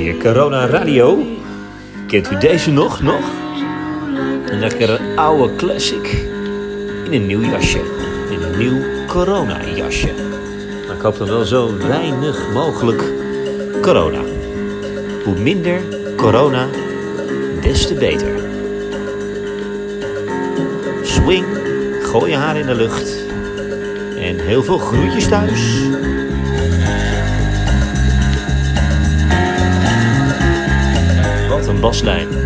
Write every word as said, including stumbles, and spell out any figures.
Hier, Corona Radio. Kent u deze nog, nog? Een lekkere oude classic. In een nieuw jasje. In een nieuw Corona jasje. Maar ik hoop dan wel zo weinig mogelijk corona. Hoe minder corona, des te beter. Swing, gooi je haar in de lucht. En heel veel groetjes thuis. Wat een baslijn.